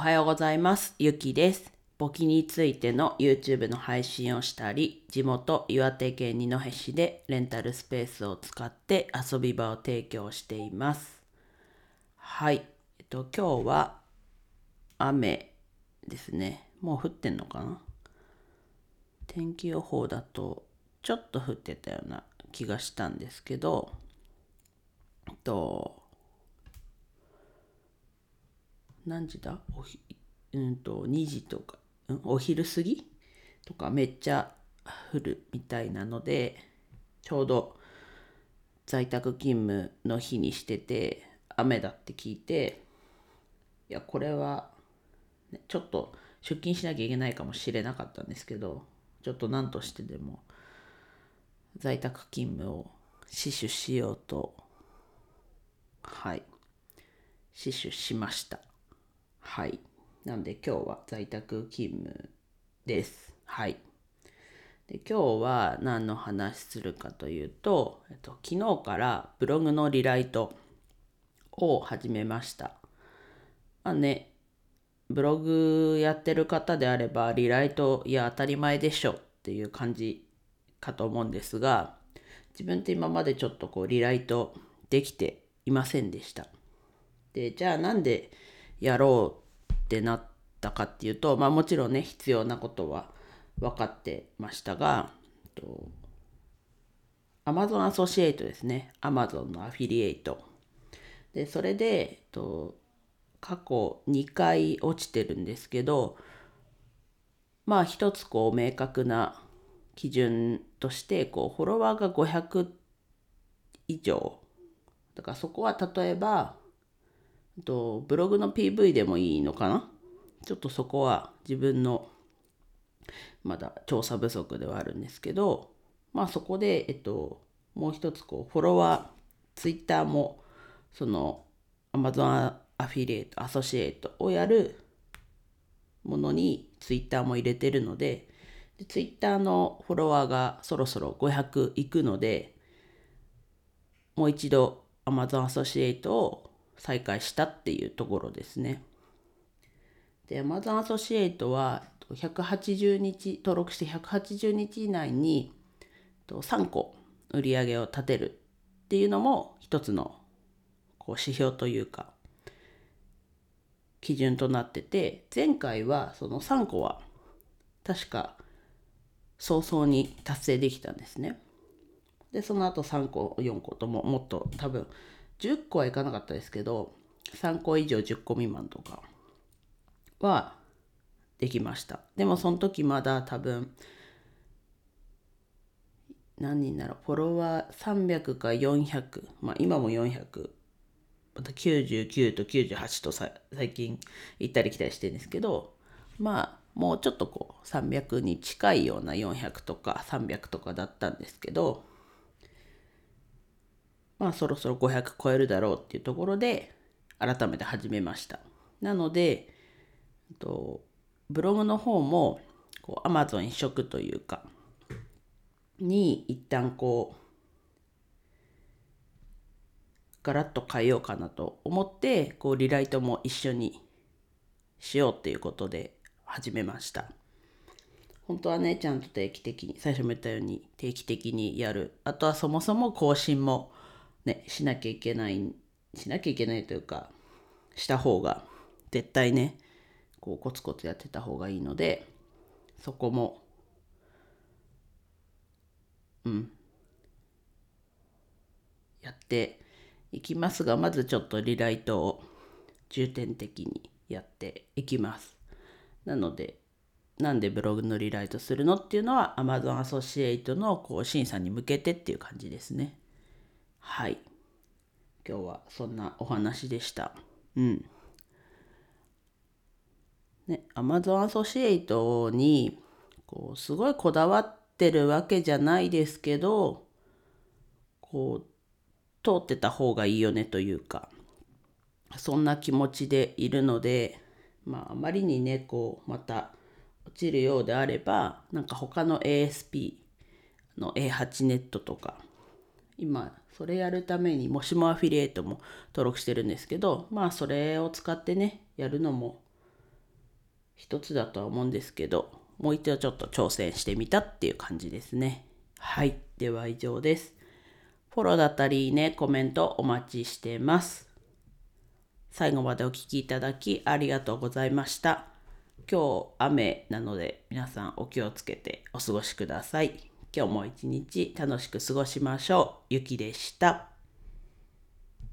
はようございます。ゆきです。簿記についての YouTube の配信をしたり、地元岩手県二戸市でレンタルスペースを使って遊び場を提供しています。はい。今日は雨ですね。もう降ってんのかな？天気予報だとちょっと降ってたような気がしたんですけど、何時だ？2時とか、お昼過ぎとかめっちゃ降るみたいなので、ちょうど在宅勤務の日にしてて雨だって聞いて、いやこれはちょっと出勤しなきゃいけないかもしれなかったんですけど、ちょっと何としてでも在宅勤務を死守しようと、はい、死守しました。はい。なんで今日は在宅勤務です。はい。で、今日は何の話するかというと、昨日からブログのリライトを始めました。まあね、ブログやってる方であればリライト、いや当たり前でしょっていう感じかと思うんですが、自分って今までちょっとリライトできていませんでした。で、じゃあなんでやろうってなったかっていうと、まあもちろんね必要なことは分かってましたが、Amazon アソシエイトですね。Amazon のアフィリエイト。で、それで、過去2回落ちてるんですけど、まあ一つ明確な基準としてフォロワーが500以上。だからそこは例えば、ブログの PV でもいいのかな？ちょっとそこは自分のまだ調査不足ではあるんですけど、まあそこで、もう一つフォロワー、Twitter もその Amazon アフィリエイト、アソシエイトをやるものに Twitter も入れてるので、Twitter のフォロワーがそろそろ500いくので、もう一度 Amazon アソシエイトを再開したっていうところですね。で、Amazon アソシエイトは180日登録して180日以内に3個売り上げを立てるっていうのも一つの指標というか基準となってて、前回はその3個は確か早々に達成できたんですね。で、その後3個4個とももっと多分10個はいかなかったですけど、3個以上10個未満とかはできました。でもその時まだ多分何人だろう、フォロワー300か400、まあ今も400、また99と98と最近行ったり来たりしてるんですけど、まあもうちょっと300に近いような400とか300とかだったんですけど、まあそろそろ500超えるだろうっていうところで改めて始めました。なので、ブログの方もAmazon 移植というかに一旦ガラッと変えようかなと思ってリライトも一緒にしようっていうことで始めました。本当はねちゃんと定期的に、最初も言ったように定期的にやる。あとはそもそも更新もね、しなきゃいけないというか、した方が絶対ねコツコツやってた方がいいので、そこもやっていきますが、まずちょっとリライトを重点的にやっていきます。なので、なんでブログのリライトするのっていうのは Amazon アソシエイトの審査に向けてっていう感じですね。はい。今日はそんなお話でした。Amazon アソシエイトにすごいこだわってるわけじゃないですけど、通ってた方がいいよねというか、そんな気持ちでいるので、まああまりにねまた落ちるようであれば、なんか他の ASP の A8 ネットとか、今それやるためにもしもアフィリエイトも登録してるんですけど、まあそれを使ってねやるのも一つだとは思うんですけど、もう一度ちょっと挑戦してみたっていう感じですね。はい、では以上です。フォローだったりいいね、コメントお待ちしてます。最後までお聞きいただきありがとうございました。今日雨なので皆さんお気をつけてお過ごしください。今日も一日楽しく過ごしましょう。ゆきでした。